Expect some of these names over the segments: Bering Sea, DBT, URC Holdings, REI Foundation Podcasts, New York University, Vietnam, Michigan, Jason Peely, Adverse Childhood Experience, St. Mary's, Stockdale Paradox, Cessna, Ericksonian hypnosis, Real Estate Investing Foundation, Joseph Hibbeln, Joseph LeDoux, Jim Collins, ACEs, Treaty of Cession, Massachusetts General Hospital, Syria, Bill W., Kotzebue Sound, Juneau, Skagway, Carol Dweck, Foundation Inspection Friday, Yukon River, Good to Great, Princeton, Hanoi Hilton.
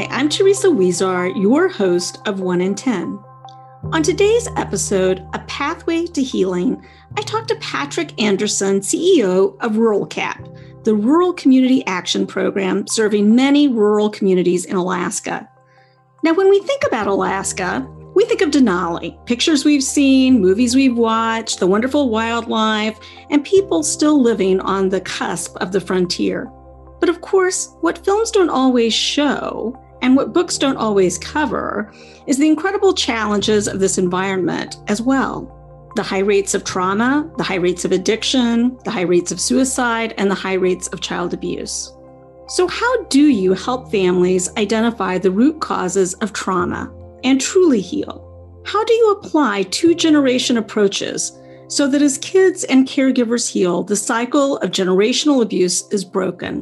Hi, I'm Teresa Wieser, your host of 1 in 10. On today's episode, A Pathway to Healing, I talked to Patrick Anderson, CEO of RuralCAP, the Rural Community Action Program serving many rural communities in Alaska. Now, when we think about Alaska, we think of Denali, pictures we've seen, movies we've watched, the wonderful wildlife, and people still living on the cusp of the frontier. But of course, what films don't always show and what books don't always cover is the incredible challenges of this environment as well. The high rates of trauma, the high rates of addiction, the high rates of suicide, and the high rates of child abuse. So how do you help families identify the root causes of trauma and truly heal? How do you apply two-generation approaches so that as kids and caregivers heal, the cycle of generational abuse is broken?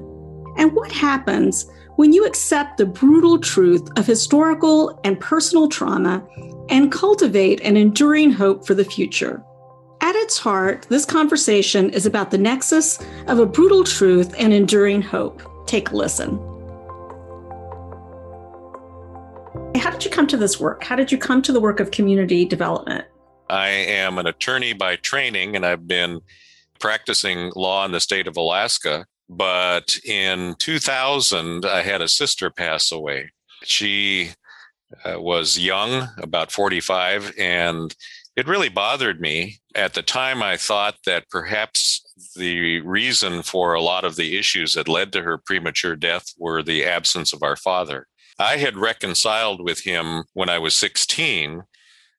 And what happens when you accept the brutal truth of historical and personal trauma and cultivate an enduring hope for the future? At its heart, this conversation is about the nexus of a brutal truth and enduring hope. Take a listen. How did you come to this work? How did you come to the work of community development? I am an attorney by training, and I've been practicing law in the state of Alaska. But in 2000, I had a sister pass away. She was young, about 45, and it really bothered me. At the time, I thought that perhaps the reason for a lot of the issues that led to her premature death were the absence of our father. I had reconciled with him when I was 16.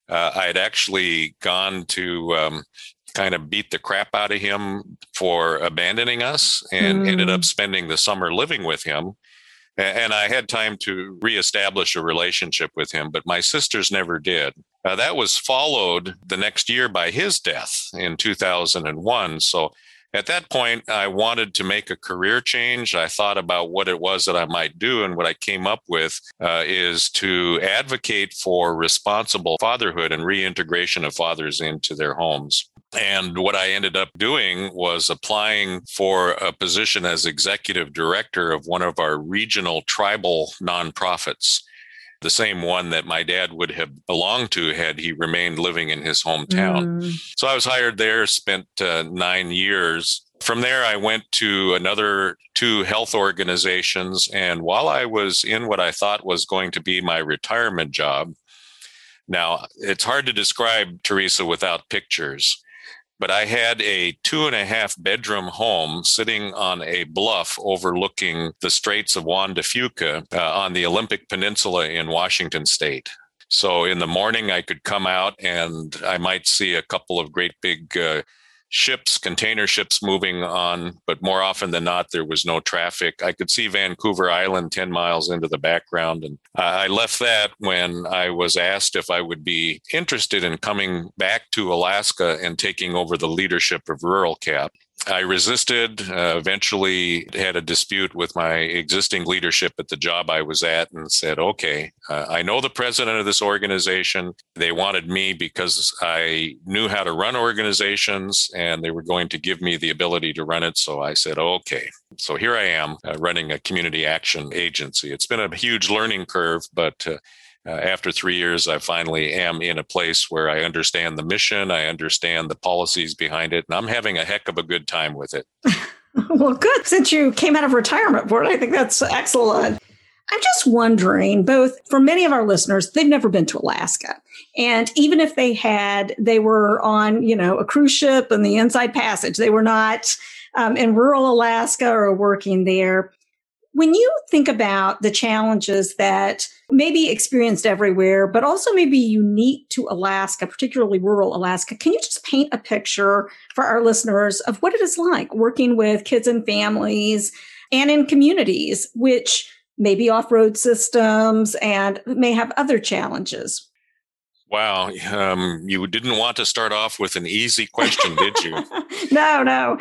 I had actually gone to kind of beat the crap out of him for abandoning us and ended up spending the summer living with him. And I had time to reestablish a relationship with him, but my sisters never did. That was followed the next year by his death in 2001. So at that point, I wanted to make a career change. I thought about what it was that I might do. And what I came up with is to advocate for responsible fatherhood and reintegration of fathers into their homes. And what I ended up doing was applying for a position as executive director of one of our regional tribal nonprofits, the same one that my dad would have belonged to had he remained living in his hometown. So I was hired there, spent 9 years. From there, I went to another two health organizations. And while I was in what I thought was going to be my retirement job, now it's hard to describe, Teresa, without pictures, but I had a 2.5-bedroom home sitting on a bluff overlooking the Straits of Juan de Fuca on the Olympic Peninsula in Washington State. So in the morning, I could come out and I might see a couple of great big ships, container ships moving on, but more often than not, there was no traffic. I could see Vancouver Island 10 miles into the background. And I left that when I was asked if I would be interested in coming back to Alaska and taking over the leadership of RuralCAP. I resisted, eventually had a dispute with my existing leadership at the job I was at and said, okay, I know the president of this organization. They wanted me because I knew how to run organizations and they were going to give me the ability to run it. So I said, okay. So here I am running a community action agency. It's been a huge learning curve, but after 3 years, I finally am in a place where I understand the mission, I understand the policies behind it, and I'm having a heck of a good time with it. Well, good. Since you came out of retirement for it, I think that's excellent. I'm just wondering, both for many of our listeners, they've never been to Alaska. And even if they had, they were on, a cruise ship in the Inside Passage. They were not in rural Alaska or working there. When you think about the challenges that may be experienced everywhere, but also may be unique to Alaska, particularly rural Alaska, can you just paint a picture for our listeners of what it is like working with kids and families and in communities, which may be off-road systems and may have other challenges? Wow. You didn't want to start off with an easy question, did you? No.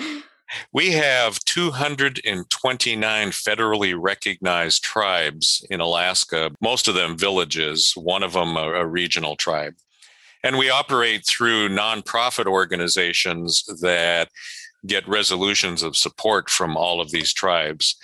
We have 229 federally recognized tribes in Alaska, most of them villages, one of them a regional tribe. And we operate through nonprofit organizations that get resolutions of support from all of these tribes.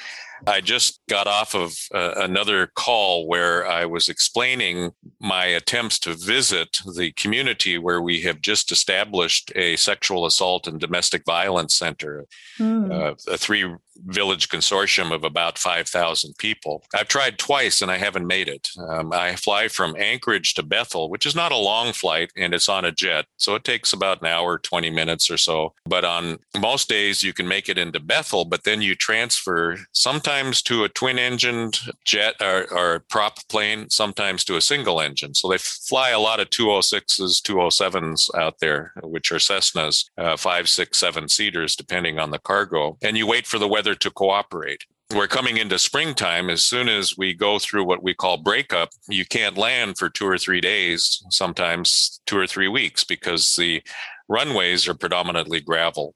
I just got off of another call where I was explaining my attempts to visit the community where we have just established a sexual assault and domestic violence center, a three-village consortium of about 5,000 people. I've tried twice and I haven't made it. I fly from Anchorage to Bethel, which is not a long flight, and it's on a jet. So it takes about an hour, 20 minutes or so. But on most days, you can make it into Bethel, but then you transfer sometimes to a twin-engined jet or prop plane, sometimes to a single engine. So they fly a lot of 206s, 207s out there, which are Cessnas, 5, 6, 7-seaters, depending on the cargo. And you wait for the weather to cooperate. We're coming into springtime. As soon as we go through what we call breakup, you can't land for 2 or 3 days, sometimes 2 or 3 weeks, because the runways are predominantly gravel.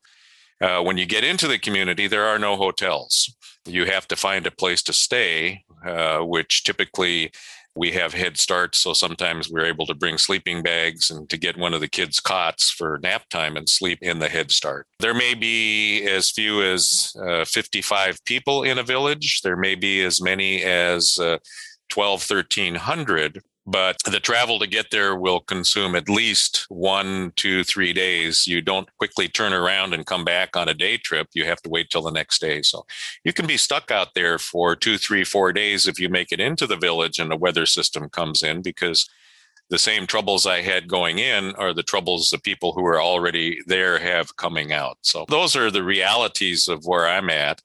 When you get into the community, there are no hotels. You have to find a place to stay, which typically we have Head Start. So sometimes we're able to bring sleeping bags and to get one of the kids' cots for nap time and sleep in the Head Start. There may be as few as 55 people in a village. There may be as many as 1,200, 1,300. But the travel to get there will consume at least 1, 2, 3 days. You don't quickly turn around and come back on a day trip. You have to wait till the next day. So you can be stuck out there for 2, 3, 4 days if you make it into the village and the weather system comes in, because the same troubles I had going in are the troubles the people who are already there have coming out. So those are the realities of where I'm at.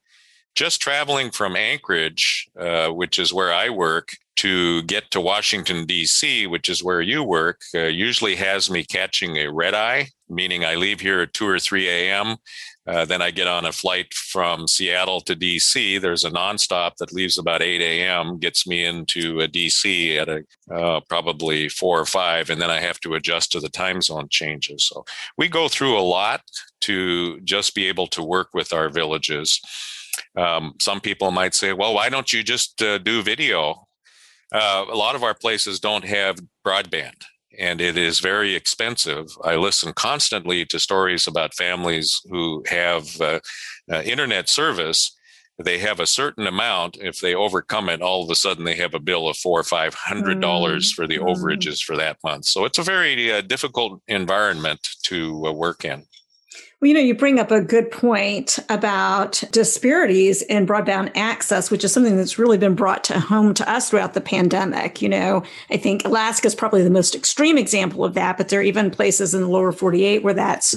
Just traveling from Anchorage, which is where I work, to get to Washington, D.C., which is where you work, usually has me catching a red eye, meaning I leave here at 2 or 3 a.m. Then I get on a flight from Seattle to D.C. There's a nonstop that leaves about 8 a.m., gets me into D.C. at probably 4 or 5, and then I have to adjust to the time zone changes. So we go through a lot to just be able to work with our villages. Some people might say, well, why don't you just do video? A lot of our places don't have broadband, and it is very expensive. I listen constantly to stories about families who have internet service. They have a certain amount. If they overcome it, all of a sudden they have a bill of $400 or $500 for the overages for that month. So it's a very difficult environment to work in. Well, you know, you bring up a good point about disparities in broadband access, which is something that's really been brought to home to us throughout the pandemic. You know, I think Alaska is probably the most extreme example of that, but there are even places in the lower 48 where that's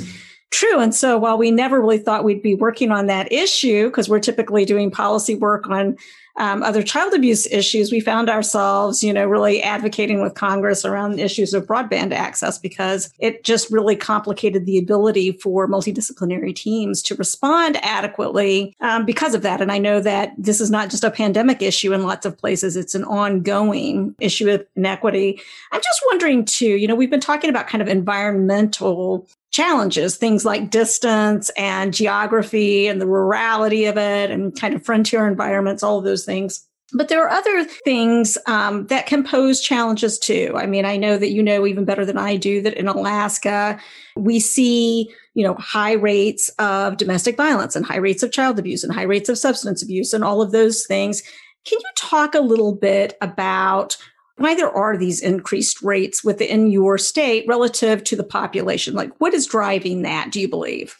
true. And so while we never really thought we'd be working on that issue, because we're typically doing policy work on other child abuse issues, we found ourselves, you know, really advocating with Congress around issues of broadband access, because it just really complicated the ability for multidisciplinary teams to respond adequately because of that. And I know that this is not just a pandemic issue in lots of places. It's an ongoing issue of inequity. I'm just wondering too, you know, we've been talking about kind of environmental challenges, things like distance and geography and the rurality of it and kind of frontier environments, all of those things. But there are other things that can pose challenges too. I mean, I know that you know even better than I do that in Alaska, we see, you know, high rates of domestic violence and high rates of child abuse and high rates of substance abuse and all of those things. Can you talk a little bit about why there are these increased rates within your state relative to the population? Like, what is driving that, do you believe?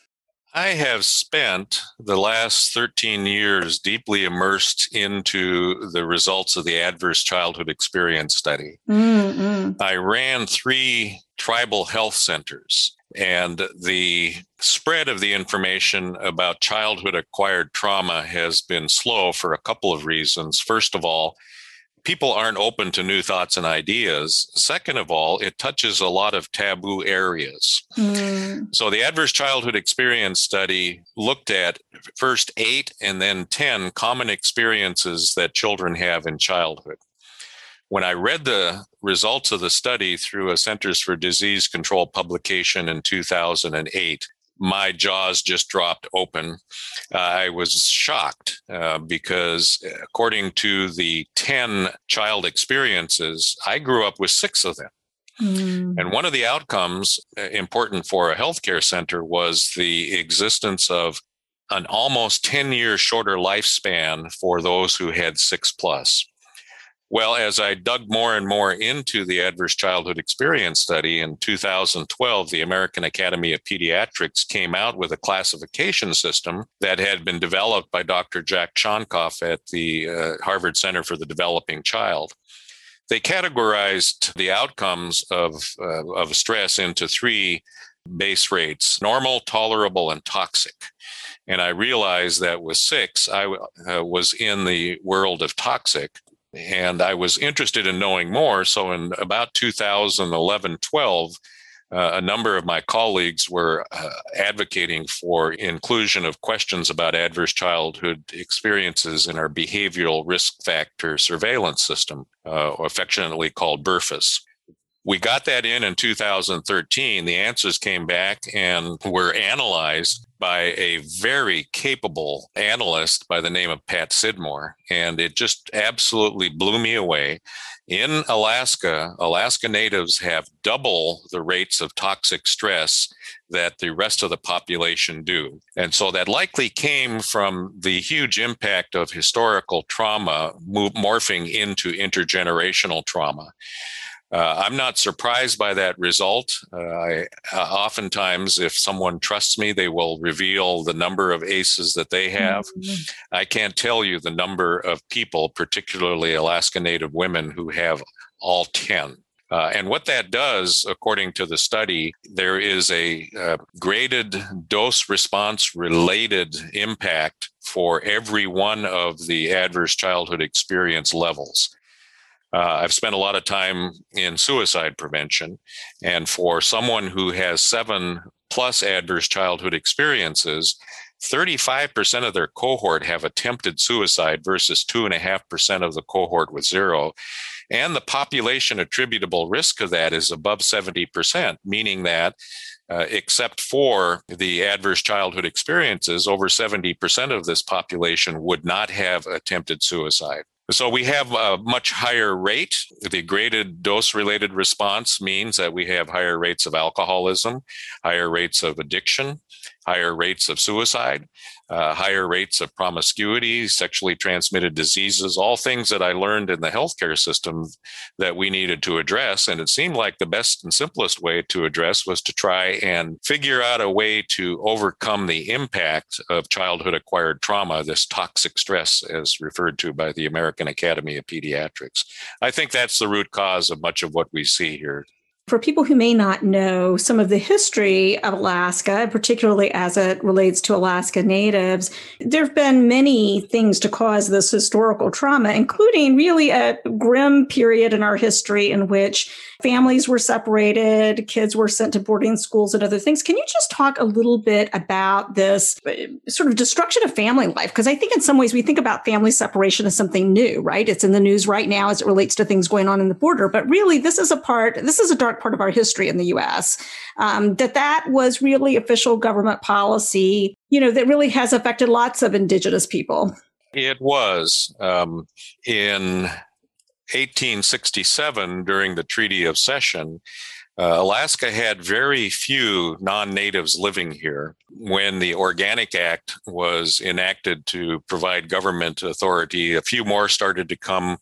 I have spent the last 13 years deeply immersed into the results of the Adverse Childhood Experience study. I ran 3 tribal health centers, and the spread of the information about childhood-acquired trauma has been slow for a couple of reasons. First of all, people aren't open to new thoughts and ideas. Second of all, it touches a lot of taboo areas. So the Adverse Childhood Experience study looked at first 8 and then 10 common experiences that children have in childhood. When I read the results of the study through a Centers for Disease Control publication in 2008, my jaws just dropped open. I was shocked because according to the 10 child experiences, I grew up with 6 of them. And one of the outcomes important for a healthcare center was the existence of an almost 10-year shorter lifespan for those who had 6+. Well, as I dug more and more into the Adverse Childhood Experience study in 2012, the American Academy of Pediatrics came out with a classification system that had been developed by Dr. Jack Shonkoff at the Harvard Center for the Developing Child. They categorized the outcomes of stress into 3 base rates: normal, tolerable, and toxic. And I realized that with 6, I was in the world of toxic. And I was interested in knowing more. So in about 2011-12, a number of my colleagues were advocating for inclusion of questions about adverse childhood experiences in our behavioral risk factor surveillance system, affectionately called BRFSS. We got that in 2013. The answers came back and were analyzed by a very capable analyst by the name of Pat Sidmore. And it just absolutely blew me away. In Alaska, Alaska natives have double the rates of toxic stress that the rest of the population do. And so that likely came from the huge impact of historical trauma morphing into intergenerational trauma. I'm not surprised by that result. I oftentimes, if someone trusts me, they will reveal the number of ACEs that they have. Mm-hmm. I can't tell you the number of people, particularly Alaska Native women, who have all 10. And what that does, according to the study, there is a graded dose response related impact for every one of the adverse childhood experience levels. I've spent a lot of time in suicide prevention, and for someone who has 7+ adverse childhood experiences, 35% of their cohort have attempted suicide versus 2.5% of the cohort with 0. And the population attributable risk of that is above 70%, meaning that except for the adverse childhood experiences, over 70% of this population would not have attempted suicide. So we have a much higher rate. The graded dose-related response means that we have higher rates of alcoholism, higher rates of addiction, higher rates of suicide, higher rates of promiscuity, sexually transmitted diseases, all things that I learned in the healthcare system that we needed to address. And it seemed like the best and simplest way to address was to try and figure out a way to overcome the impact of childhood-acquired trauma, this toxic stress as referred to by the American Academy of Pediatrics. I think that's the root cause of much of what we see here. For people who may not know some of the history of Alaska, particularly as it relates to Alaska natives, there have been many things to cause this historical trauma, including really a grim period in our history in which families were separated, kids were sent to boarding schools and other things. Can you just talk a little bit about this sort of destruction of family life? Because I think in some ways we think about family separation as something new, right? It's in the news right now as it relates to things going on in the border. But really, this is a dark part of our history in the U.S., that was really official government policy, that really has affected lots of indigenous people. It was. In 1867, during the Treaty of Cession, Alaska had very few non-natives living here. When the Organic Act was enacted to provide government authority, a few more started to come.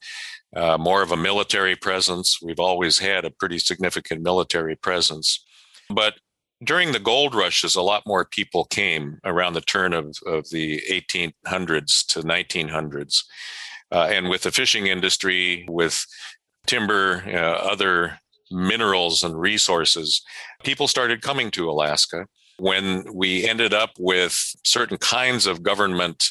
More of a military presence. We've always had a pretty significant military presence. But during the gold rushes, a lot more people came around the turn of the 1800s to 1900s. And with the fishing industry, with timber, other minerals and resources, people started coming to Alaska. When we ended up with certain kinds of government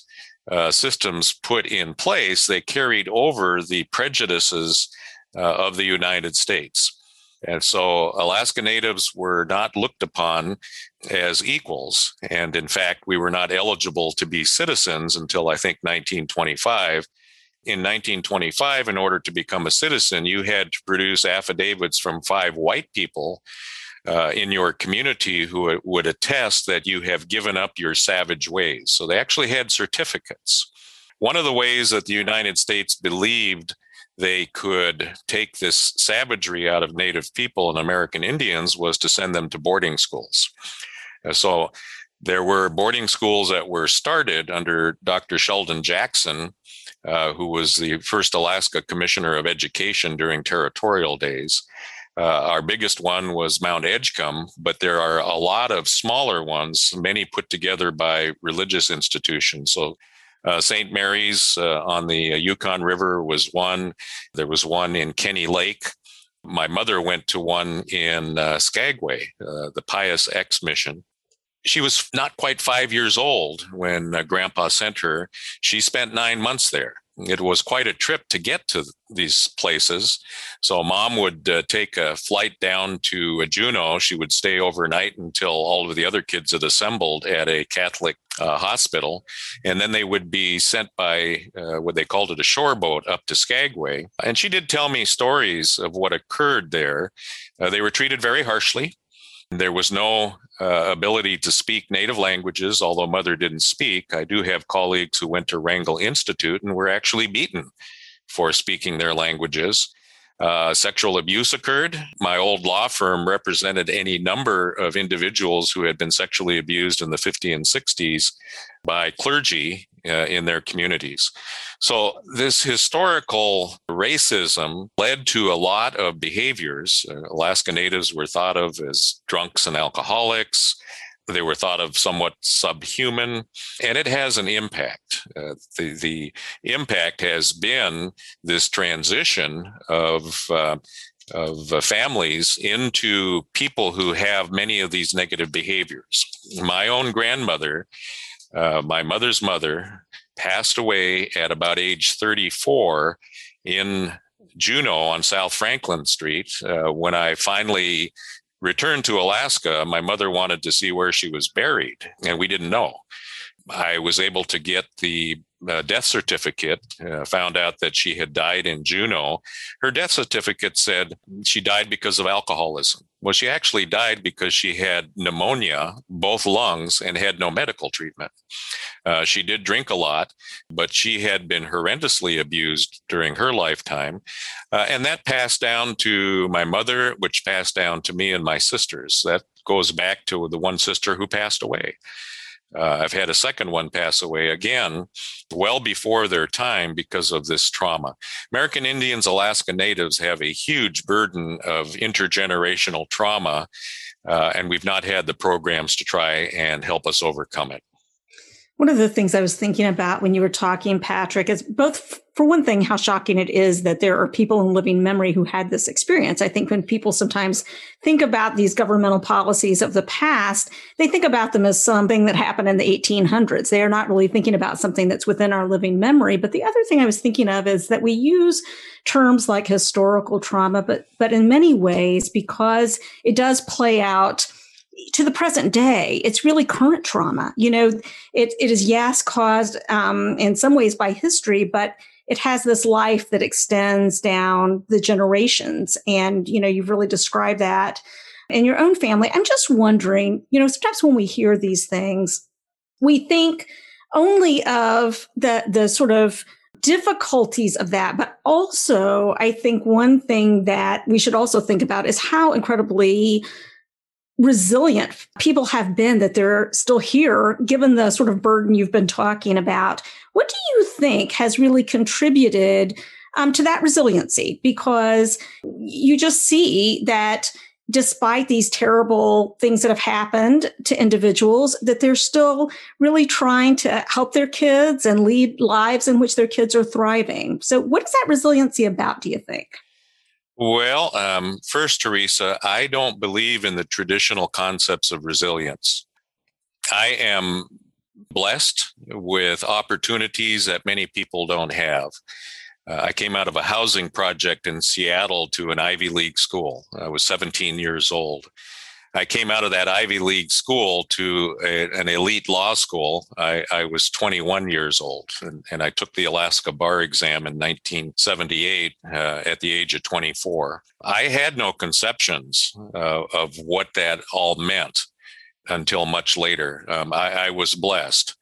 systems put in place, they carried over the prejudices of the United States. And so Alaska natives were not looked upon as equals. And in fact, we were not eligible to be citizens until I think 1925. In 1925, in order to become a citizen, you had to produce affidavits from 5 white people in your community who would attest that you have given up your savage ways. So they actually had certificates. One of the ways that the United States believed they could take this savagery out of Native people and American Indians was to send them to boarding schools. So There were boarding schools that were started under Dr. Sheldon Jackson, who was the first Alaska Commissioner of Education during territorial days. Our biggest one was Mount Edgecombe, but there are a lot of smaller ones, many put together by religious institutions. So St. Mary's on the Yukon River was one. There was one in Kenny Lake. My mother went to one in Skagway, the Pius X mission. She was not quite 5 years old when Grandpa sent her. She spent 9 months there. It was quite a trip to get to these places. So Mom would take a flight down to Juneau. She would stay overnight until all of the other kids had assembled at a Catholic hospital. And then they would be sent by what they called it a shore boat up to Skagway. And she did tell me stories of what occurred there. They were treated very harshly. There was no ability to speak native languages, although Mother didn't speak. I do have colleagues who went to Wrangell Institute and were actually beaten for speaking their languages. Sexual abuse occurred. My old law firm represented any number of individuals who had been sexually abused in the 50s and 60s by clergy in their communities. So this historical racism led to a lot of behaviors. Alaska Natives were thought of as drunks and alcoholics. They were thought of somewhat subhuman, and it has an impact. The impact has been this transition of families into people who have many of these negative behaviors. My own grandmother, my mother's mother, passed away at about age 34 in Juneau on South Franklin Street. When I finally returned to Alaska, my mother wanted to see where she was buried, and we didn't know. I was able to get the death certificate, found out that she had died in Juneau. Her death certificate said she died because of alcoholism. Well, she actually died because she had pneumonia, both lungs, and had no medical treatment. She did drink a lot, but she had been horrendously abused during her lifetime. And that passed down to my mother, which passed down to me and my sisters. That goes back to the one sister who passed away. I've had a second one pass away again, well before their time because of this trauma. American Indians, Alaska Natives have a huge burden of intergenerational trauma, and we've not had the programs to try and help us overcome it. One of the things I was thinking about when you were talking, Patrick, is both, for one thing, how shocking it is that there are people in living memory who had this experience. I think when people sometimes think about these governmental policies of the past, they think about them as something that happened in the 1800s. They are not really thinking about something that's within our living memory. But the other thing I was thinking of is that we use terms like historical trauma, but in many ways, because it does play out to the present day, it's really current trauma. You know, it is, yes, caused in some ways by history, but it has this life that extends down the generations. And, you know, you've really described that in your own family. I'm just wondering, you know, sometimes when we hear these things, we think only of the sort of difficulties of that. But also, I think one thing that we should also think about is how incredibly resilient people have been, that they're still here, given the sort of burden you've been talking about. What do you think has really contributed to that resiliency? Because you just see that despite these terrible things that have happened to individuals, that they're still really trying to help their kids and lead lives in which their kids are thriving. So what is that resiliency about, do you think? Well, first, Teresa, I don't believe in the traditional concepts of resilience. I am blessed with opportunities that many people don't have. I came out of a housing project in Seattle to an Ivy League school. I was 17 years old. I came out of that Ivy League school to an elite law school. I was 21 years old, and I took the Alaska bar exam in 1978 at the age of 24. I had no conceptions of what that all meant until much later. I was blessed,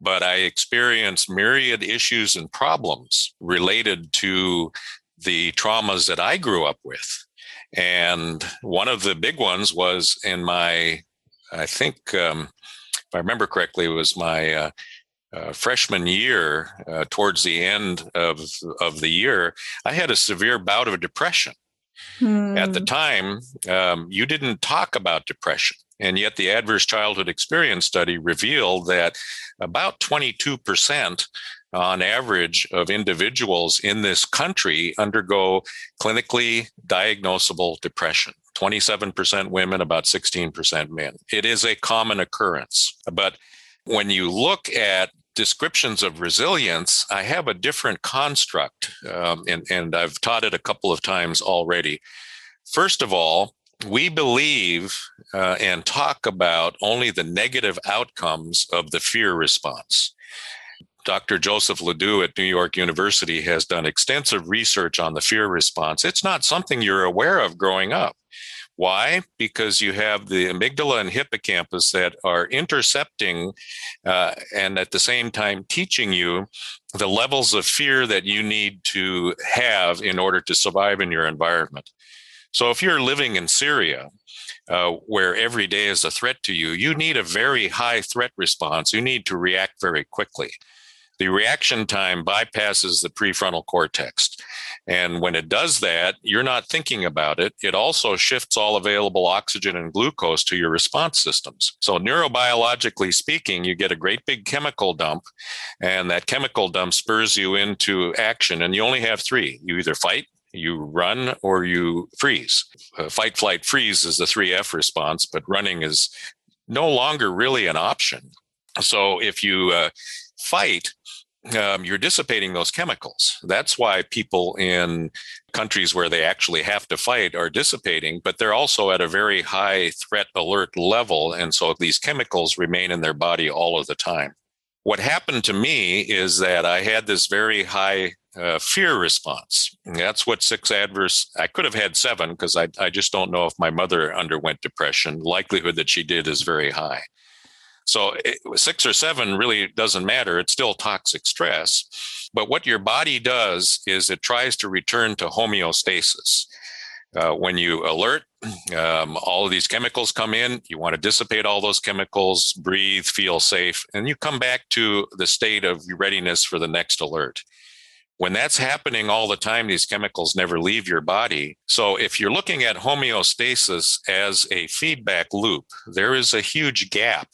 but I experienced myriad issues and problems related to the traumas that I grew up with. And one of the big ones was in my, I think, if I remember correctly, it was my freshman year, towards the end of the year, I had a severe bout of depression. At the time, you didn't talk about depression. And yet the Adverse Childhood Experience study revealed that about 22% on average of individuals in this country undergo clinically diagnosable depression. 27% women, about 16% men. It is a common occurrence. But when you look at descriptions of resilience, I have a different construct, and I've taught it a couple of times already. First of all, we believe and talk about only the negative outcomes of the fear response. Dr. Joseph LeDoux at New York University has done extensive research on the fear response. It's not something you're aware of growing up. Why? Because you have the amygdala and hippocampus that are intercepting and at the same time teaching you the levels of fear that you need to have in order to survive in your environment. So if you're living in Syria, where every day is a threat to you, you need a very high threat response. You need to react very quickly. The reaction time bypasses the prefrontal cortex. And when it does that, you're not thinking about it. It also shifts all available oxygen and glucose to your response systems. So neurobiologically speaking, you get a great big chemical dump, and that chemical dump spurs you into action. And you only have three. You either fight, you run, or you freeze. Fight, flight, freeze is the 3F response, but running is no longer really an option. So if you fight, you're dissipating those chemicals. That's why people in countries where they actually have to fight are dissipating, but they're also at a very high threat alert level. And so these chemicals remain in their body all of the time. What happened to me is that I had this very high fear response. And that's what I could have had seven, because I just don't know if my mother underwent depression. Likelihood that she did is very high. So 6 or 7 really doesn't matter. It's still toxic stress. But what your body does is it tries to return to homeostasis. When you alert, all of these chemicals come in. You want to dissipate all those chemicals, breathe, feel safe, and you come back to the state of readiness for the next alert. When that's happening all the time, these chemicals never leave your body. So if you're looking at homeostasis as a feedback loop, there is a huge gap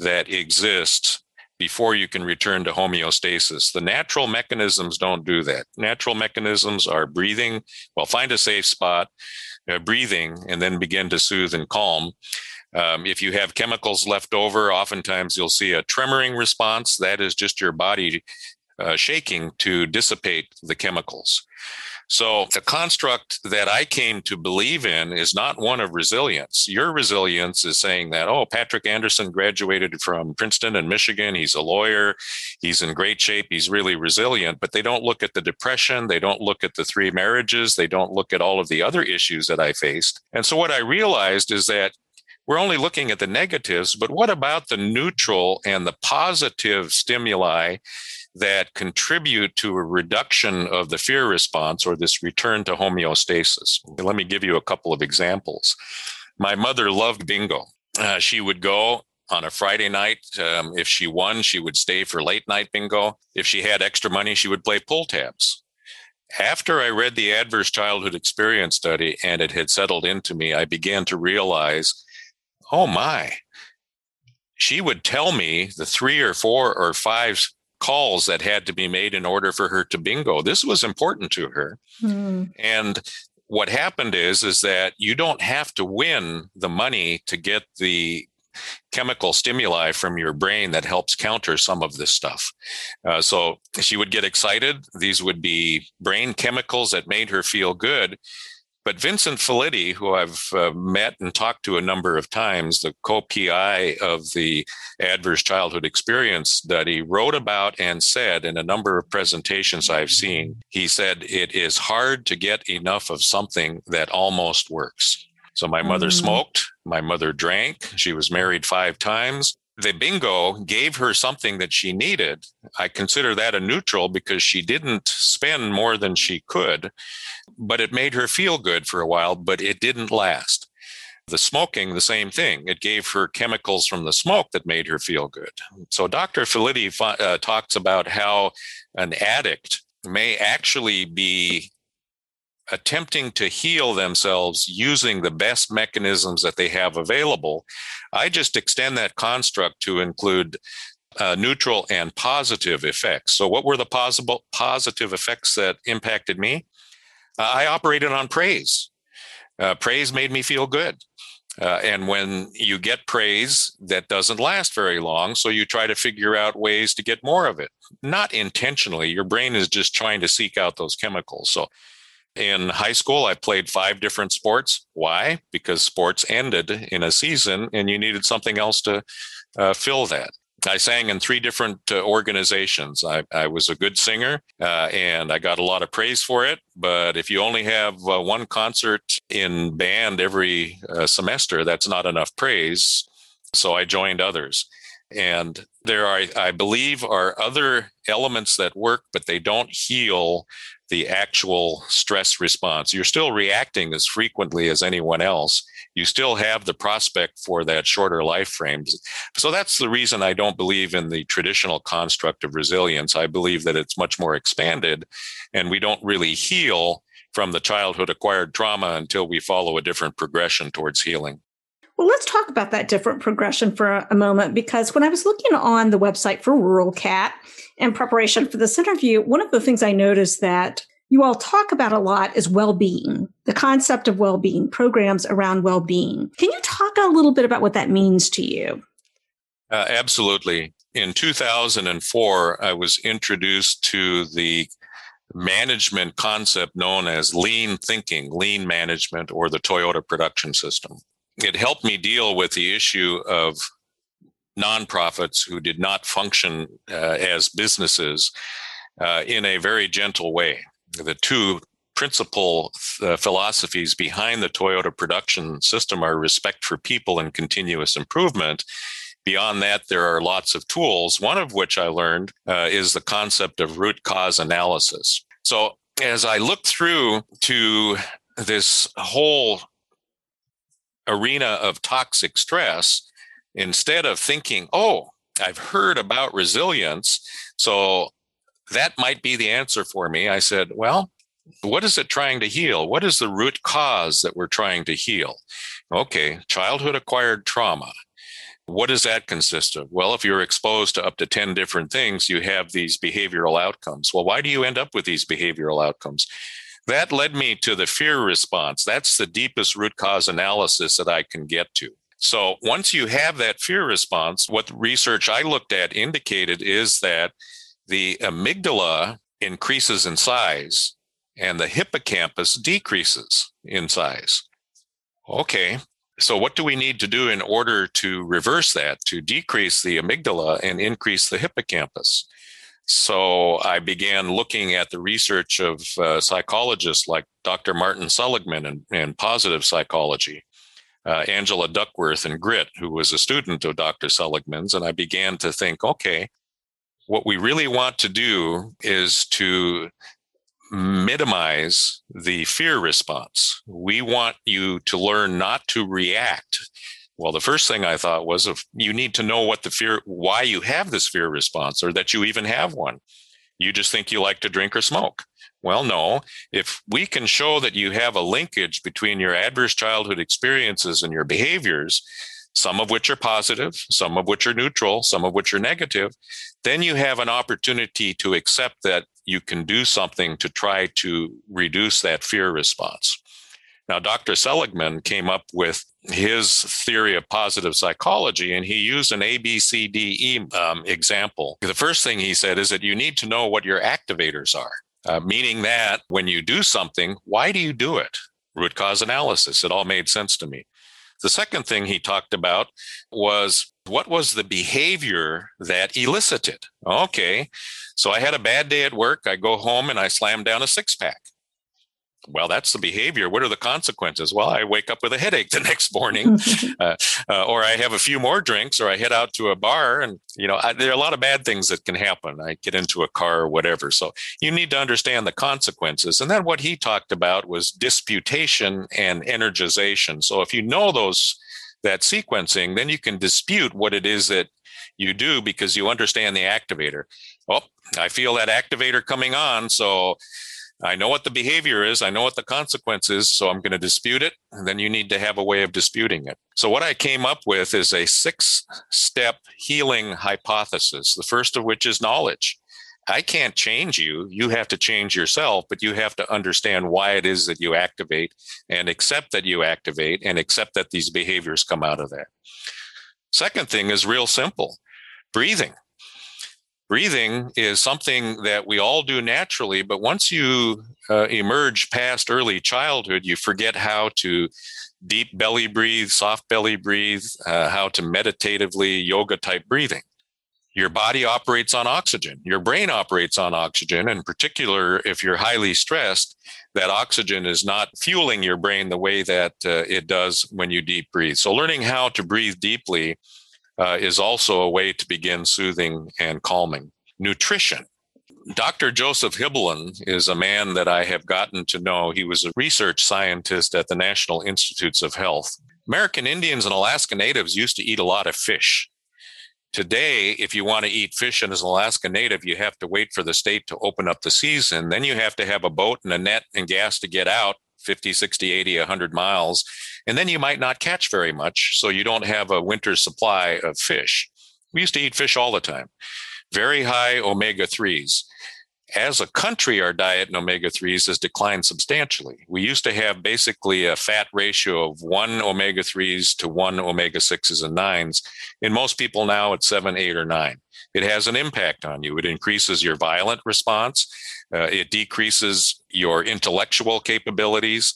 that exists before you can return to homeostasis. The natural mechanisms don't do that. Natural mechanisms are breathing. Well, find a safe spot, breathing, and then begin to soothe and calm. If you have chemicals left over, oftentimes you'll see a tremoring response. That is just your body shaking to dissipate the chemicals. So the construct that I came to believe in is not one of resilience. Your resilience is saying that, oh, Patrick Anderson graduated from Princeton in Michigan. He's a lawyer. He's in great shape. He's really resilient. But they don't look at the depression. They don't look at the 3 marriages. They don't look at all of the other issues that I faced. And so what I realized is that we're only looking at the negatives, but what about the neutral and the positive stimuli that contribute to a reduction of the fear response or this return to homeostasis? Let me give you a couple of examples. My mother loved bingo. She would go on a Friday night. If she won, she would stay for late night bingo. If she had extra money, she would play pull tabs. After I read the Adverse Childhood Experience study and it had settled into me, I began to realize, oh my, she would tell me the 3 or 4 or 5 calls that had to be made in order for her to bingo. This was important to her. And what happened is that you don't have to win the money to get the chemical stimuli from your brain that helps counter some of this stuff. So she would get excited. These would be brain chemicals that made her feel good. But Vincent Felitti, who I've met and talked to a number of times, the co-PI of the Adverse Childhood Experience study, wrote about and said in a number of presentations I've seen, he said, it is hard to get enough of something that almost works. So my mother smoked, my mother drank, she was married 5 times. The bingo gave her something that she needed. I consider that a neutral because she didn't spend more than she could, but it made her feel good for a while, but it didn't last. The smoking, the same thing. It gave her chemicals from the smoke that made her feel good. So Dr. Felitti talks about how an addict may actually be attempting to heal themselves using the best mechanisms that they have available. I just extend that construct to include neutral and positive effects. So what were the possible positive effects that impacted me? I operated on praise. Praise made me feel good. And when you get praise, that doesn't last very long. So you try to figure out ways to get more of it. Not intentionally. Your brain is just trying to seek out those chemicals. So in high school, I played 5 different sports. Why? Because sports ended in a season and you needed something else to fill that. I sang in 3 different organizations. I was a good singer and I got a lot of praise for it. But if you only have 1 concert in band every semester, that's not enough praise. So I joined others. And there are, I believe, are other elements that work, but they don't heal the actual stress response. You're still reacting as frequently as anyone else. You still have the prospect for that shorter life frame. So that's the reason I don't believe in the traditional construct of resilience. I believe that it's much more expanded, and we don't really heal from the childhood acquired trauma until we follow a different progression towards healing. Well, let's talk about that different progression for a moment, because when I was looking on the website for Rural Cat in preparation for this interview, one of the things I noticed that you all talk about a lot is well-being, the concept of well-being, programs around well-being. Can you talk a little bit about what that means to you? Absolutely. In 2004, I was introduced to the management concept known as lean thinking, lean management, or the Toyota production system. It helped me deal with the issue of nonprofits who did not function as businesses in a very gentle way. The 2 principal philosophies behind the Toyota production system are respect for people and continuous improvement. Beyond that, there are lots of tools, one of which I learned is the concept of root cause analysis. So as I look through to this whole arena of toxic stress, instead of thinking, oh, I've heard about resilience, so that might be the answer for me, I said, well, what is it trying to heal? What is the root cause that we're trying to heal? Okay, childhood acquired trauma. What does that consist of? Well, if you're exposed to up to 10 different things, you have these behavioral outcomes. Well, why do you end up with these behavioral outcomes? That led me to the fear response. That's the deepest root cause analysis that I can get to. So once you have that fear response, what research I looked at indicated is that the amygdala increases in size and the hippocampus decreases in size. Okay, so what do we need to do in order to reverse that, to decrease the amygdala and increase the hippocampus? So I began looking at the research of psychologists like Dr. Martin Seligman and positive psychology, Angela Duckworth and Grit, who was a student of Dr. Seligman's. And I began to think, okay, what we really want to do is to minimize the fear response. We want you to learn not to react. Well, the first thing I thought was, if you need to know what the fear, why you have this fear response, or that you even have one. You just think you like to drink or smoke. Well, no. If we can show that you have a linkage between your adverse childhood experiences and your behaviors, some of which are positive, some of which are neutral, some of which are negative, then you have an opportunity to accept that you can do something to try to reduce that fear response. Now, Dr. Seligman came up with his theory of positive psychology, and he used an ABCDE example. The first thing he said is that you need to know what your activators are, meaning that when you do something, why do you do it? Root cause analysis. It all made sense to me. The second thing he talked about was, what was the behavior that elicited? Okay, so I had a bad day at work. I go home and I slam down a 6-pack. well, that's the behavior. What are the consequences? Well, I wake up with a headache the next morning, or I have a few more drinks, or I head out to a bar. And, you know, there are a lot of bad things that can happen. I get into a car or whatever. So you need to understand the consequences. And then what he talked about was disputation and energization. So if you know those, that sequencing, then you can dispute what it is that you do because you understand the activator. Oh, I feel that activator coming on. So I know what the behavior is. I know what the consequence is. So I'm going to dispute it. And then you need to have a way of disputing it. So what I came up with is a 6-step healing hypothesis, the first of which is knowledge. I can't change you. You have to change yourself, but you have to understand why it is that you activate and accept that you activate and accept that these behaviors come out of that. Second thing is real simple, breathing. Breathing is something that we all do naturally, but once you emerge past early childhood, you forget how to deep belly breathe, soft belly breathe, how to meditatively yoga type breathing. Your body operates on oxygen. Your brain operates on oxygen. In particular, if you're highly stressed, that oxygen is not fueling your brain the way that it does when you deep breathe. So learning how to breathe deeply is also a way to begin soothing and calming. Nutrition. Dr. Joseph Hibbeln is a man that I have gotten to know. He was a research scientist at the National Institutes of Health. American Indians and Alaska Natives used to eat a lot of fish. Today, if you want to eat fish and as an Alaska Native, you have to wait for the state to open up the season. Then you have to have a boat and a net and gas to get out 50, 60, 80, 100 miles. And then you might not catch very much. So you don't have a winter supply of fish. We used to eat fish all the time. Very high omega-3s. As a country, our diet in omega-3s has declined substantially. We used to have basically a fat ratio of 1 omega-3s to 1 omega-6s and 9s. In most people now, it's 7, 8, or 9. It has an impact on you. It increases your violent response. It decreases your intellectual capabilities.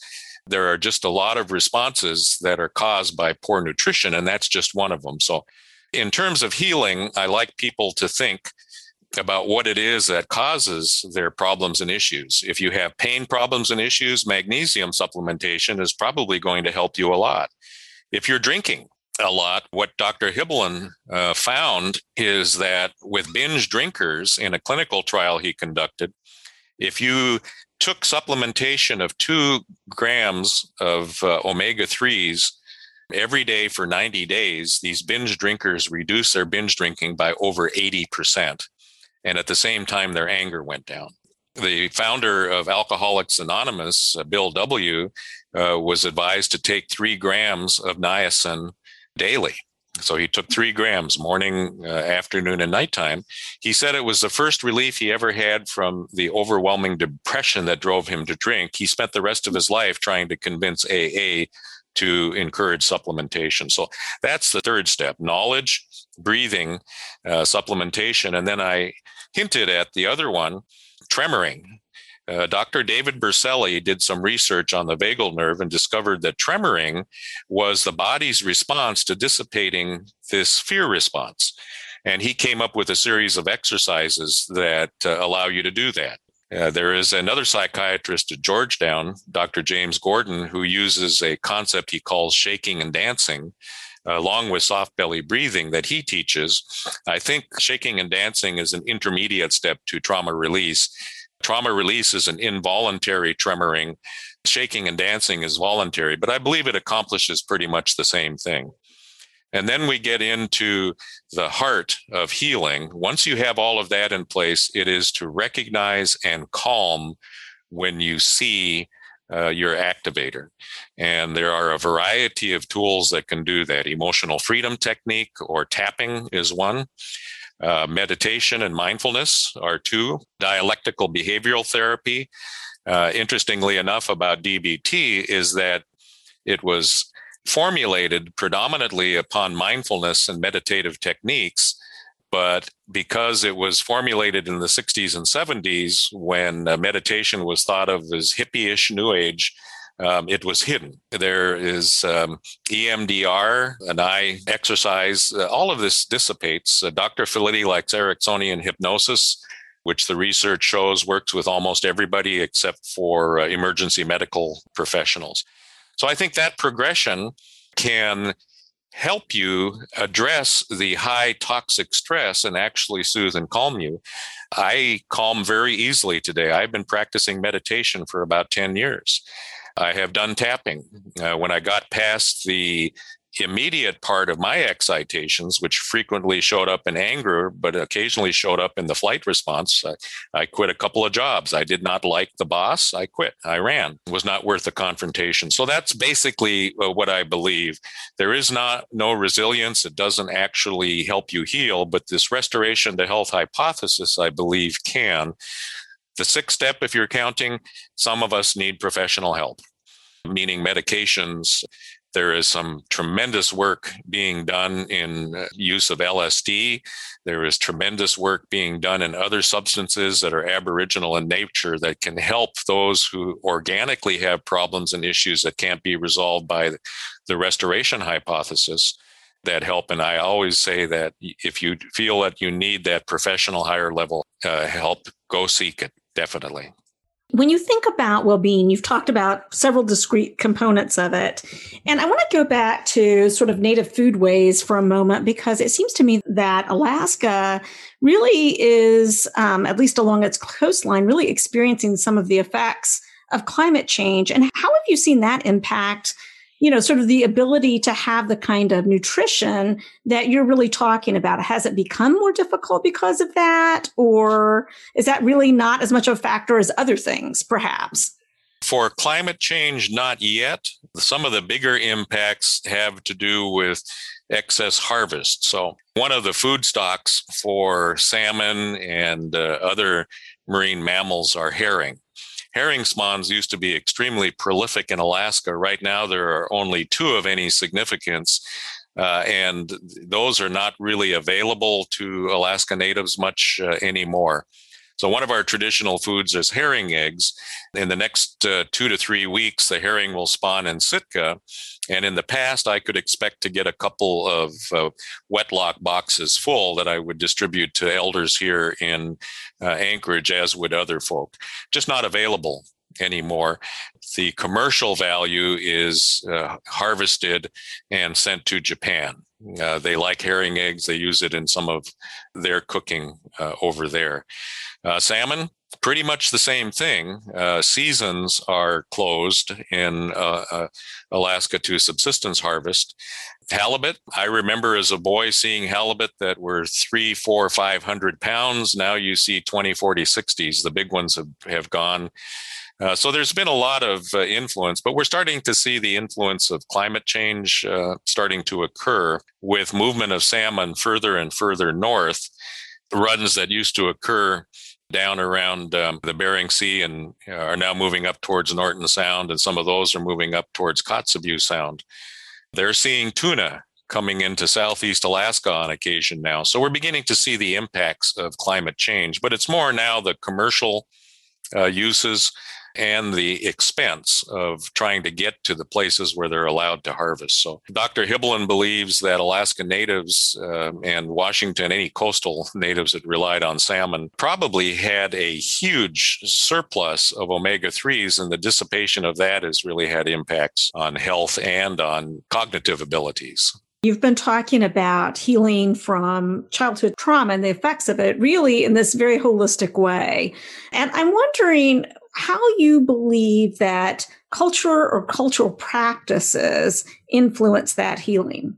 There are just a lot of responses that are caused by poor nutrition, and that's just one of them. So in terms of healing, I like people to think about what it is that causes their problems and issues. If you have pain problems and issues, magnesium supplementation is probably going to help you a lot. If you're drinking a lot, what Dr. Hibbeln found is that with binge drinkers in a clinical trial he conducted, if you took supplementation of 2 grams of omega-3s every day for 90 days, these binge drinkers reduced their binge drinking by over 80%. And at the same time, their anger went down. The founder of Alcoholics Anonymous, Bill W., was advised to take 3 grams of niacin daily. So he took 3 grams morning, afternoon, and nighttime. He said it was the first relief he ever had from the overwhelming depression that drove him to drink. He spent the rest of his life trying to convince AA to encourage supplementation. So that's the third step, knowledge, breathing, supplementation. And then I hinted at the other one, tremoring. Dr. David Berselli did some research on the vagal nerve and discovered that tremoring was the body's response to dissipating this fear response. And he came up with a series of exercises that allow you to do that. There is another psychiatrist at Georgetown, Dr. James Gordon, who uses a concept he calls shaking and dancing, along with soft belly breathing that he teaches. I think shaking and dancing is an intermediate step to trauma release. Trauma release is an involuntary tremoring. Shaking and dancing is voluntary, but I believe it accomplishes pretty much the same thing. And then we get into the heart of healing. Once you have all of that in place, it is to recognize and calm when you see your activator. And there are a variety of tools that can do that. Emotional freedom technique or tapping is one. Meditation and mindfulness are two. Dialectical behavioral therapy. Interestingly enough about DBT is that it was formulated predominantly upon mindfulness and meditative techniques, but because it was formulated in the 60s and 70s when meditation was thought of as hippie-ish new age, it was hidden. There is EMDR, an eye exercise. All of this dissipates. Dr. Felitti likes Ericksonian hypnosis. which the research shows works with almost everybody except for emergency medical professionals. So I think that progression can help you address the high toxic stress and actually soothe and calm you. I calm very easily today. I've been practicing meditation for about 10 years. I have done tapping. When I got past the immediate part of my excitations, which frequently showed up in anger, but occasionally showed up in the flight response, I quit a couple of jobs. I did not like the boss. I quit. I ran. It was not worth the confrontation. So that's basically what I believe. There is no resilience. It doesn't actually help you heal, but this restoration to health hypothesis, I believe, can. The sixth step, if you're counting, some of us need professional help, meaning medications. There is some tremendous work being done in use of LSD. There is tremendous work being done in other substances that are aboriginal in nature that can help those who organically have problems and issues that can't be resolved by the restoration hypothesis that help. And I always say that if you feel that you need that professional higher level help, go seek it, definitely. When you think about well-being, you've talked about several discrete components of it. And I want to go back to sort of native foodways for a moment, because it seems to me that Alaska really is, at least along its coastline, really experiencing some of the effects of climate change. And how have you seen that impact, you know, sort of the ability to have the kind of nutrition that you're really talking about? Has it become more difficult because of that? Or is that really not as much of a factor as other things, perhaps? For climate change, not yet. Some of the bigger impacts have to do with excess harvest. So one of the food stocks for salmon and other marine mammals are herring. Herring spawns used to be extremely prolific in Alaska. Right now, there are only two of any significance, and those are not really available to Alaska natives much anymore. So one of our traditional foods is herring eggs. In the next 2 to 3 weeks, the herring will spawn in Sitka. And in the past, I could expect to get a couple of wetlock boxes full that I would distribute to elders here in Anchorage, as would other folk. Just not available anymore. The commercial value is harvested and sent to Japan. They like herring eggs. They use it in some of their cooking over there. Salmon, pretty much the same thing. Seasons are closed in Alaska to subsistence harvest. Halibut, I remember as a boy seeing halibut that were 300, 400, 500 pounds. Now you see 20, 40, 60s. The big ones have gone. So there's been a lot of influence, but we're starting to see the influence of climate change starting to occur with movement of salmon further and further north. Runs that used to occur down around the Bering Sea and are now moving up towards Norton Sound, and some of those are moving up towards Kotzebue Sound. They're seeing tuna coming into southeast Alaska on occasion now. So we're beginning to see the impacts of climate change, but it's more now the commercial uses and the expense of trying to get to the places where they're allowed to harvest. So Dr. Hibbeln believes that Alaska natives and Washington, any coastal natives that relied on salmon, probably had a huge surplus of omega-3s, and the dissipation of that has really had impacts on health and on cognitive abilities. You've been talking about healing from childhood trauma and the effects of it really in this very holistic way. And I'm wondering how you believe that culture or cultural practices influence that healing.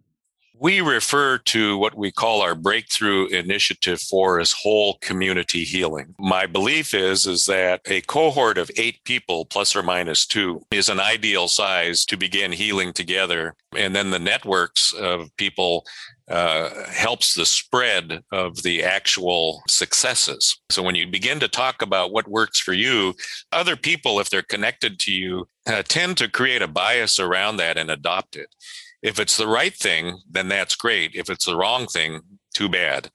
We refer to what we call our breakthrough initiative for as whole community healing. My belief is that a cohort of 8 people, ±2, is an ideal size to begin healing together. And then the networks of people helps the spread of the actual successes. So when you begin to talk about what works for you, other people, if they're connected to you, tend to create a bias around that and adopt it. If it's the right thing, then that's great. If it's the wrong thing, too bad.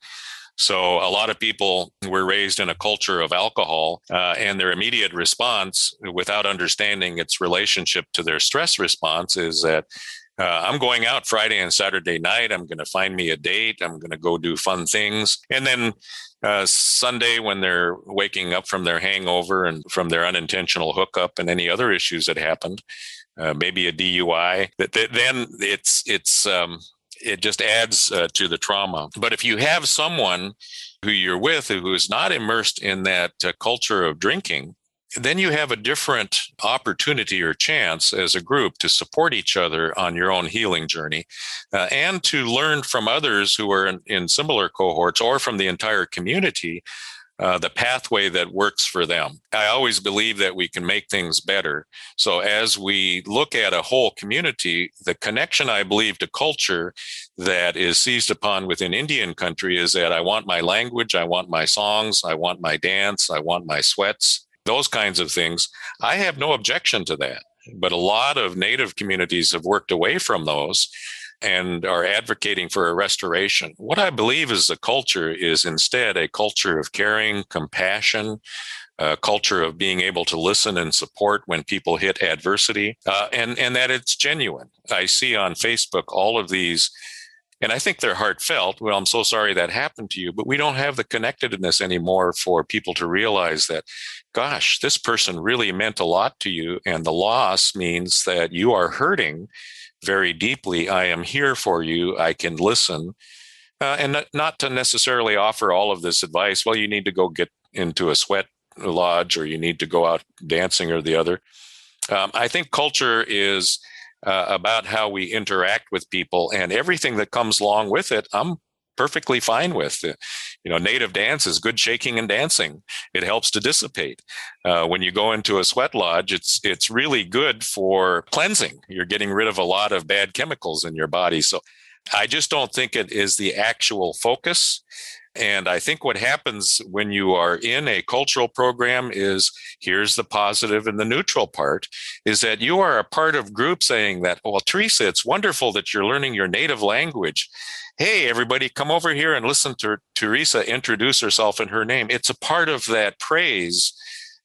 So a lot of people were raised in a culture of alcohol, and their immediate response, without understanding its relationship to their stress response, is that I'm going out Friday and Saturday night. I'm going to find me a date. I'm going to go do fun things. And then Sunday, when they're waking up from their hangover and from their unintentional hookup and any other issues that happened, maybe a DUI, then it just adds to the trauma. But if you have someone who you're with who is not immersed in that culture of drinking, then you have a different opportunity or chance as a group to support each other on your own healing journey and to learn from others who are in similar cohorts or from the entire community, the pathway that works for them. I always believe that we can make things better. So as we look at a whole community, the connection, I believe, to culture that is seized upon within Indian country is that I want my language, I want my songs, I want my dance, I want my sweats. Those kinds of things. I have no objection to that, but a lot of Native communities have worked away from those and are advocating for a restoration. What I believe is the culture is instead a culture of caring, compassion, a culture of being able to listen and support when people hit adversity, and that it's genuine. I see on Facebook all of these, and I think they're heartfelt. Well, I'm so sorry that happened to you, but we don't have the connectedness anymore for people to realize that, gosh, this person really meant a lot to you. And the loss means that you are hurting very deeply. I am here for you. I can listen. And not to necessarily offer all of this advice. Well, you need to go get into a sweat lodge, or you need to go out dancing, or the other. I think culture is about how we interact with people, and everything that comes along with it, I'm perfectly fine with. You know, Native dance is good shaking and dancing. It helps to dissipate. When you go into a sweat lodge, it's really good for cleansing. You're getting rid of a lot of bad chemicals in your body. So I just don't think it is the actual focus. And I think what happens when you are in a cultural program is, here's the positive and the neutral part, is that you are a part of group saying that, well, Teresa, it's wonderful that you're learning your native language. Hey, everybody, come over here and listen to Teresa introduce herself and her name. It's a part of that praise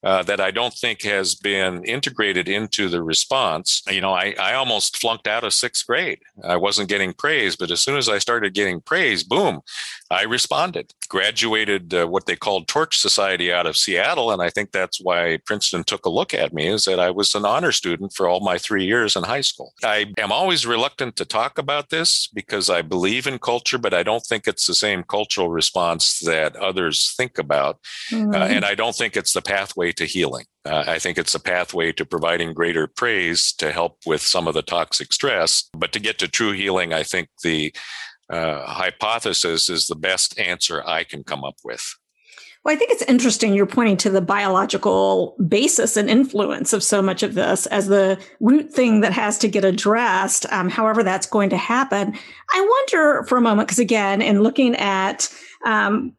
that I don't think has been integrated into the response. You know, I almost flunked out of sixth grade. I wasn't getting praise, but as soon as I started getting praise, boom, I responded. Graduated what they called Torch Society out of Seattle, and I think that's why Princeton took a look at me, is that I was an honor student for all my 3 years in high school. I am always reluctant to talk about this because I believe in culture, but I don't think it's the same cultural response that others think about, and I don't think it's the pathway to healing. I think it's a pathway to providing greater praise to help with some of the toxic stress. But to get to true healing, I think the hypothesis is the best answer I can come up with. Well, I think it's interesting you're pointing to the biological basis and influence of so much of this as the root thing that has to get addressed, however that's going to happen. I wonder for a moment, because again, in looking at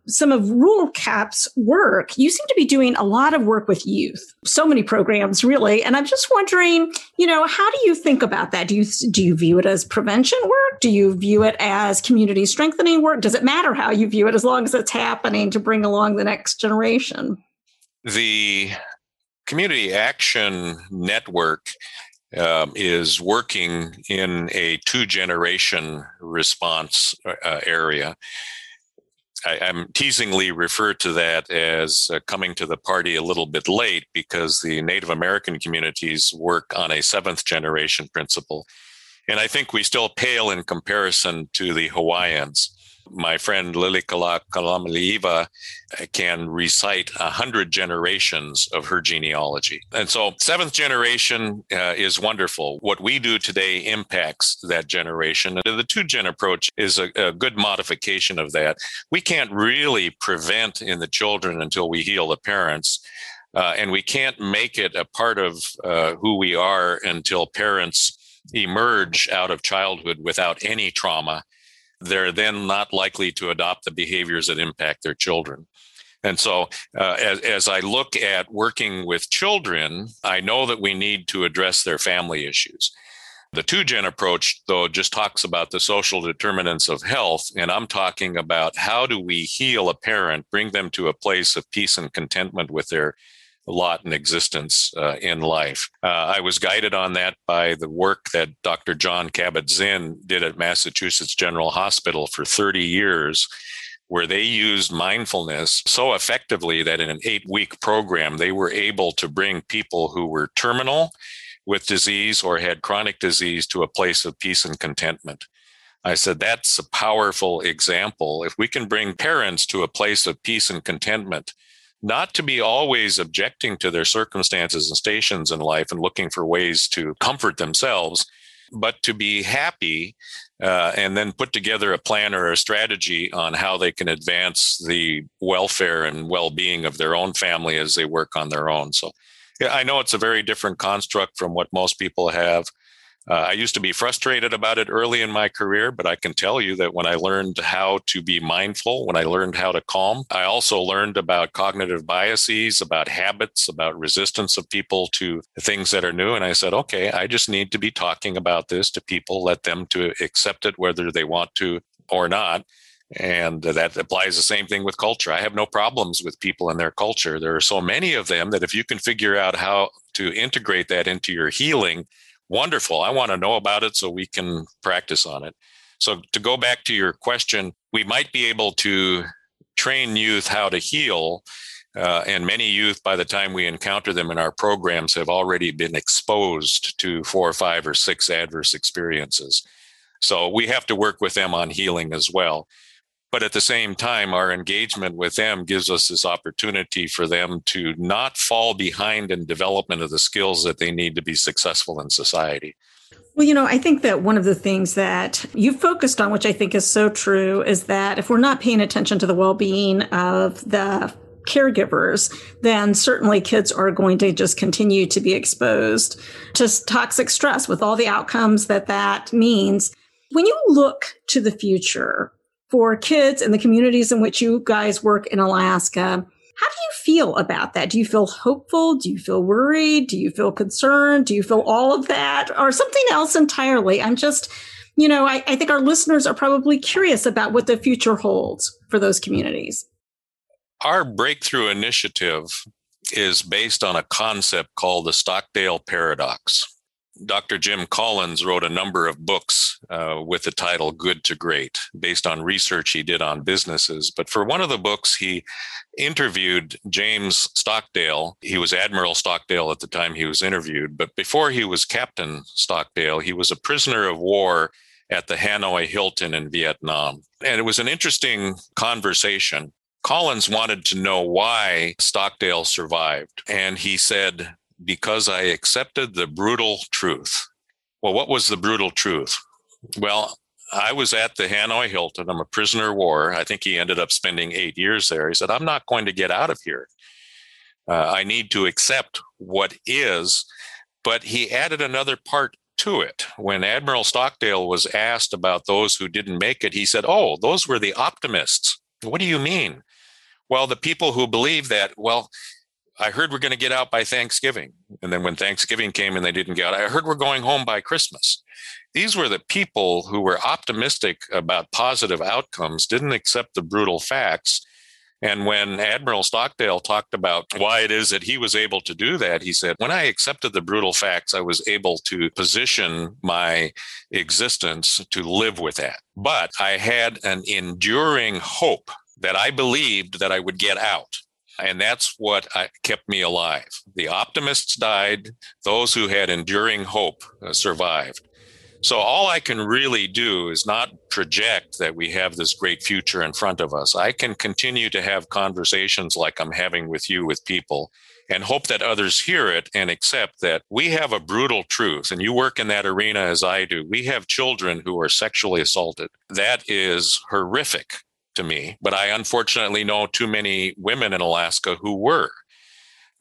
some of RuralCAP's work, you seem to be doing a lot of work with youth, so many programs really. And I'm just wondering, you know, how do you think about that? Do you view it as prevention work? Do you view it as community strengthening work? Does it matter how you view it as long as it's happening to bring along the next generation? The Community Action Network is working in a two-generation response area. I'm teasingly referred to that as coming to the party a little bit late, because the Native American communities work on a seventh generation principle. And I think we still pale in comparison to the Hawaiians. My friend Lilikala Kalamali'iwa can recite 100 generations of her genealogy. And so seventh generation is wonderful. What we do today impacts that generation. The two-gen approach is a good modification of that. We can't really prevent in the children until we heal the parents. And we can't make it a part of who we are until parents emerge out of childhood without any trauma. They're then not likely to adopt the behaviors that impact their children. And so as I look at working with children, I know that we need to address their family issues. The two-gen approach, though, just talks about the social determinants of health. And I'm talking about how do we heal a parent, bring them to a place of peace and contentment with their lot in existence in life. I was guided on that by the work that Dr. John Kabat-Zinn did at Massachusetts General Hospital for 30 years, where they used mindfulness so effectively that in an 8-week program, they were able to bring people who were terminal with disease or had chronic disease to a place of peace and contentment. I said, that's a powerful example. If we can bring parents to a place of peace and contentment, not to be always objecting to their circumstances and stations in life and looking for ways to comfort themselves, but to be happy and then put together a plan or a strategy on how they can advance the welfare and well-being of their own family as they work on their own. So yeah, I know it's a very different construct from what most people have. I used to be frustrated about it early in my career, but I can tell you that when I learned how to be mindful, when I learned how to calm, I also learned about cognitive biases, about habits, about resistance of people to things that are new. And I said, okay, I just need to be talking about this to people, let them to accept it, whether they want to or not. And that applies the same thing with culture. I have no problems with people and their culture. There are so many of them that if you can figure out how to integrate that into your healing, wonderful. I want to know about it so we can practice on it. So to go back to your question, we might be able to train youth how to heal. And many youth, by the time we encounter them in our programs, have already been exposed to 4, 5, or 6 adverse experiences. So we have to work with them on healing as well. But at the same time, our engagement with them gives us this opportunity for them to not fall behind in development of the skills that they need to be successful in society. Well, I think that one of the things that you focused on, which I think is so true, is that if we're not paying attention to the well-being of the caregivers, then certainly kids are going to just continue to be exposed to toxic stress with all the outcomes that that means. When you look to the future, for kids and the communities in which you guys work in Alaska, how do you feel about that? Do you feel hopeful? Do you feel worried? Do you feel concerned? Do you feel all of that or something else entirely? I'm just, I think our listeners are probably curious about what the future holds for those communities. Our breakthrough initiative is based on a concept called the Stockdale Paradox. Dr. Jim Collins wrote a number of books with the title Good to Great, based on research he did on businesses. But for one of the books, he interviewed James Stockdale. He was Admiral Stockdale at the time he was interviewed. But before he was Captain Stockdale, he was a prisoner of war at the Hanoi Hilton in Vietnam. And it was an interesting conversation. Collins wanted to know why Stockdale survived. And he said, because I accepted the brutal truth. Well, what was the brutal truth? Well, I was at the Hanoi Hilton. I'm a prisoner of war. I think he ended up spending 8 years there. He said, I'm not going to get out of here. I need to accept what is. But he added another part to it. When Admiral Stockdale was asked about those who didn't make it, he said, oh, those were the optimists. What do you mean? Well, the people who believe that, I heard we're going to get out by Thanksgiving. And then when Thanksgiving came and they didn't get out, I heard we're going home by Christmas. These were the people who were optimistic about positive outcomes, didn't accept the brutal facts. And when Admiral Stockdale talked about why it is that he was able to do that, he said, when I accepted the brutal facts, I was able to position my existence to live with that. But I had an enduring hope that I believed that I would get out. And that's what kept me alive. The optimists died. Those who had enduring hope survived. So all I can really do is not project that we have this great future in front of us. I can continue to have conversations like I'm having with you with people and hope that others hear it and accept that we have a brutal truth. And you work in that arena as I do. We have children who are sexually assaulted. That is horrific to me, but I unfortunately know too many women in Alaska who were.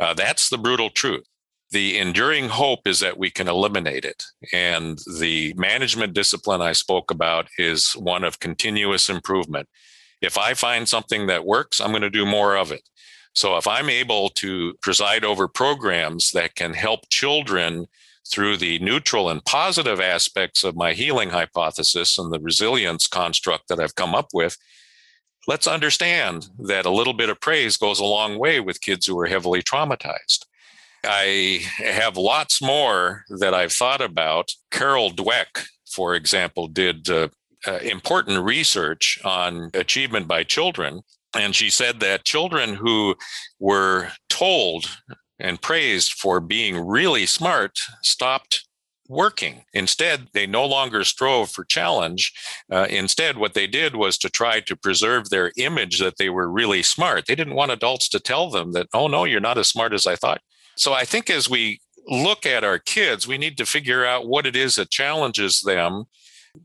That's the brutal truth. The enduring hope is that we can eliminate it. And the management discipline I spoke about is one of continuous improvement. If I find something that works, I'm going to do more of it. So if I'm able to preside over programs that can help children through the neutral and positive aspects of my healing hypothesis and the resilience construct that I've come up with, let's understand that a little bit of praise goes a long way with kids who are heavily traumatized. I have lots more that I've thought about. Carol Dweck, for example, did important research on achievement by children. And she said that children who were told and praised for being really smart stopped working. Instead, they no longer strove for challenge. Instead, what they did was to try to preserve their image that they were really smart. They didn't want adults to tell them that, oh, no, you're not as smart as I thought. So I think as we look at our kids, we need to figure out what it is that challenges them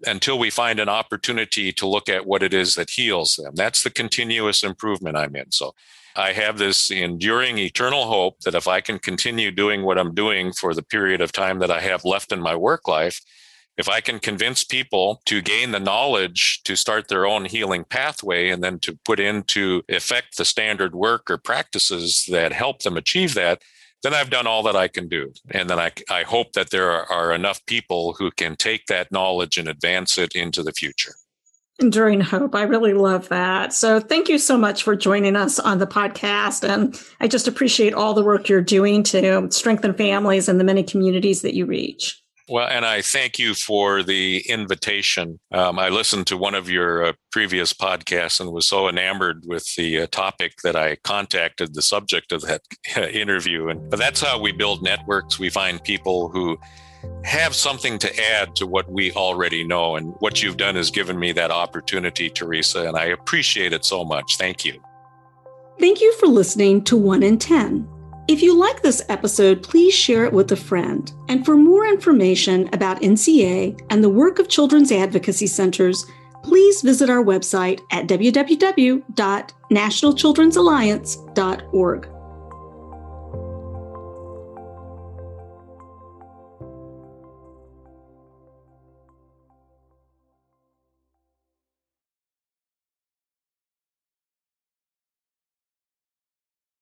until we find an opportunity to look at what it is that heals them. That's the continuous improvement I'm in. So I have this enduring eternal hope that if I can continue doing what I'm doing for the period of time that I have left in my work life, if I can convince people to gain the knowledge to start their own healing pathway and then to put into effect the standard work or practices that help them achieve that, then I've done all that I can do. And then I hope that there are enough people who can take that knowledge and advance it into the future. Enduring hope. I really love that. So thank you so much for joining us on the podcast. And I just appreciate all the work you're doing to strengthen families and the many communities that you reach. Well, and I thank you for the invitation. I listened to one of your previous podcasts and was so enamored with the topic that I contacted the subject of that interview. But that's how we build networks. We find people who have something to add to what we already know. And what you've done has given me that opportunity, Teresa, and I appreciate it so much. Thank you. Thank you for listening to 1 in 10. If you like this episode, please share it with a friend. And for more information about NCA and the work of Children's Advocacy Centers, please visit our website at www.nationalchildrensalliance.org.